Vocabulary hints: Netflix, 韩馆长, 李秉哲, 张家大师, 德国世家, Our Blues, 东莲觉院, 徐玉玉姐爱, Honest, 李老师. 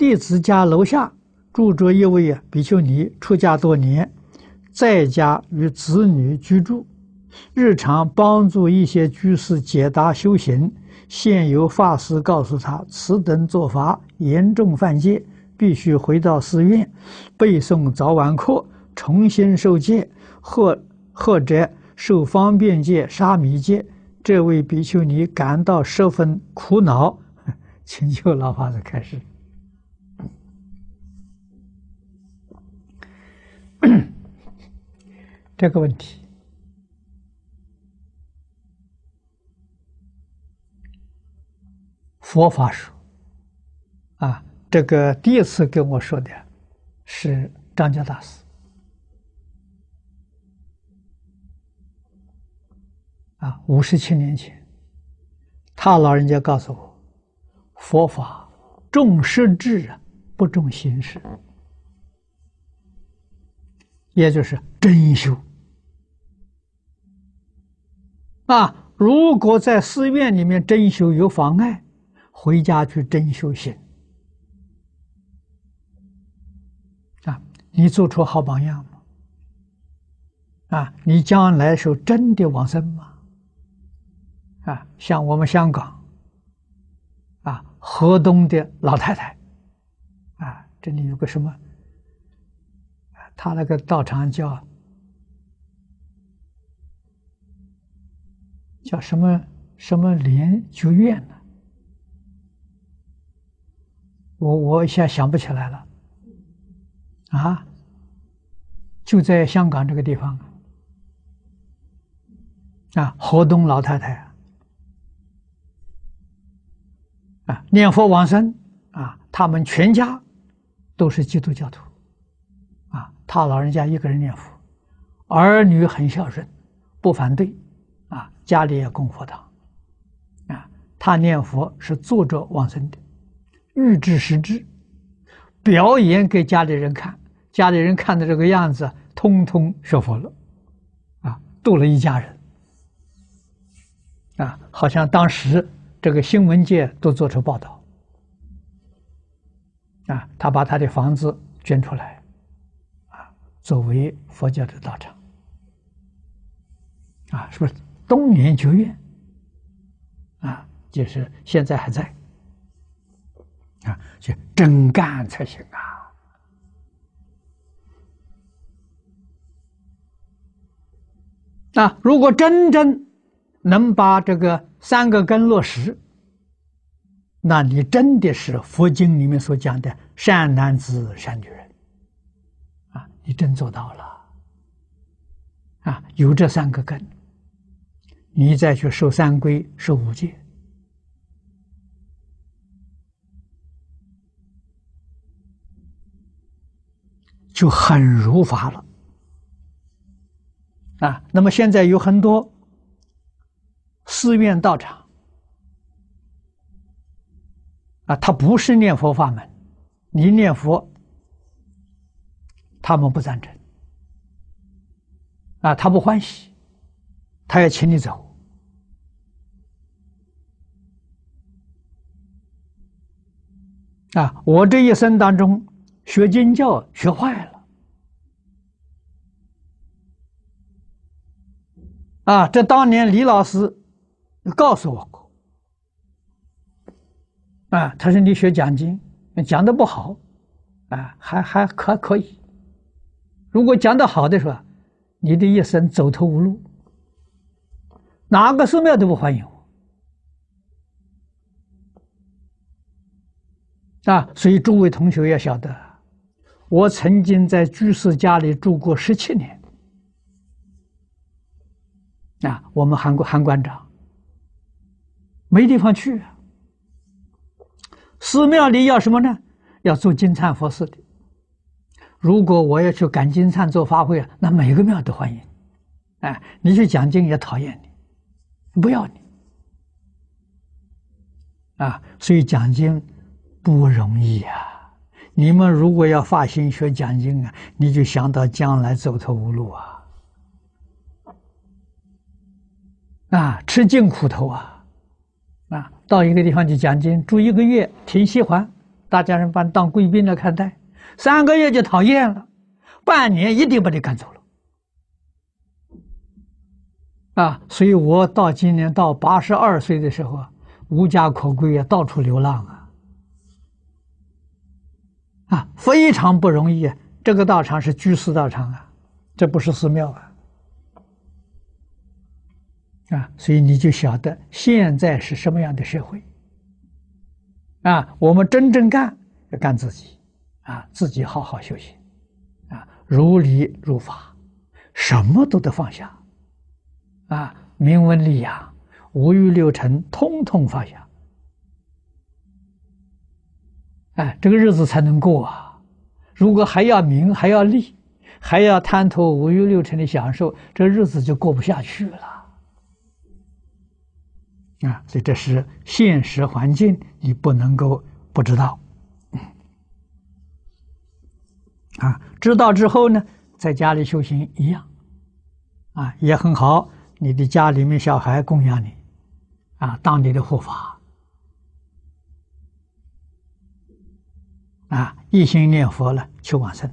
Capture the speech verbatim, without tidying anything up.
弟子家楼下住着一位比丘尼，出家多年，在家与子女居住，日常帮助一些居士解答修行。现有法师告诉他，此等做法严重犯戒，必须回到寺院背诵早晚课，重新受戒，或或者受方便戒、沙弥戒。这位比丘尼感到十分苦恼，请求老法师开示。 这个问题，佛法说，啊，这个第一次跟我说的是张家大师，啊，五十七年前，他老人家告诉我，佛法重实质啊，不重形式，也就是真修。 啊，如果在寺院里面真修有妨碍，回家去真修行。啊，你做出好榜样吗？啊，你将来是真的往生吗？啊，像我们香港，啊，河东的老太太，啊，这里有个什么，她那个道场叫。 叫什么什么莲觉院呢？我我一下想不起来了。啊，就在香港这个地方啊，河东老太太啊，啊念佛往生啊，他们全家都是基督教徒啊，他老人家一个人念佛，儿女很孝顺，不反对。 啊，家里也供佛堂，啊，他念佛是坐着往生的，欲知实知，表演给家里人看，家里人看的这个样子，通通学佛了，啊，度了一家人，啊，好像当时这个新闻界都做出报道，啊，他把他的房子捐出来，啊，作为佛教的道场，啊，是不是？ 东莲觉院，啊，就是现在还在，啊，就真干才行啊！啊，如果真正能把这个三个根落实，那你真的是佛经里面所讲的善男子、善女人，啊，你真做到了，啊，有这三个根。 你再去受三规、受五戒，就很如法了啊！那么现在有很多寺院道场啊，他不是念佛法门，你念佛，他们不赞成啊，他不欢喜，他要请你走。 啊，我这一生当中学经教学坏了，啊，这当年李老师告诉我过，啊，他说你学讲经讲的不好，啊，还还可可以，如果讲的好的时候，你的一生走投无路，哪个寺庙都不欢迎我。 啊，所以诸位同学要晓得，我曾经在居士家里住过十七年。啊，我们韩国韩馆长没地方去啊，寺庙里要什么呢？要做金灿佛事的。如果我要去赶金灿做法会，那每个庙都欢迎。哎，你去讲经也讨厌你，不要你。啊，所以讲经。 不容易啊！你们如果要发心学讲经啊，你就想到将来走投无路啊，啊，吃尽苦头啊，啊，到一个地方去讲经，住一个月停息还，大家人把你当贵宾来看待，三个月就讨厌了，半年一定把你赶走了。啊，所以我到今年到八十二岁的时候啊，无家可归啊，到处流浪啊，啊，非常不容易啊。这个道场是居士道场啊，这不是寺庙啊。 啊，所以你就晓得现在是什么样的社会。啊，我们真正干要干自己，啊，自己好好修行，啊，如理如法，什么都得放下，啊，名闻利养、五欲六尘，通通放下。哎，这个日子才能过啊！如果还要名，还要利，还要贪图五欲六尘的享受，这日子就过不下去了。 啊，所以这是现实环境，你不能够不知道。啊，知道之后呢，在家里修行一样，啊，也很好。你的家里面小孩供养你，啊，当你的护法，啊，一心念佛了，求往生。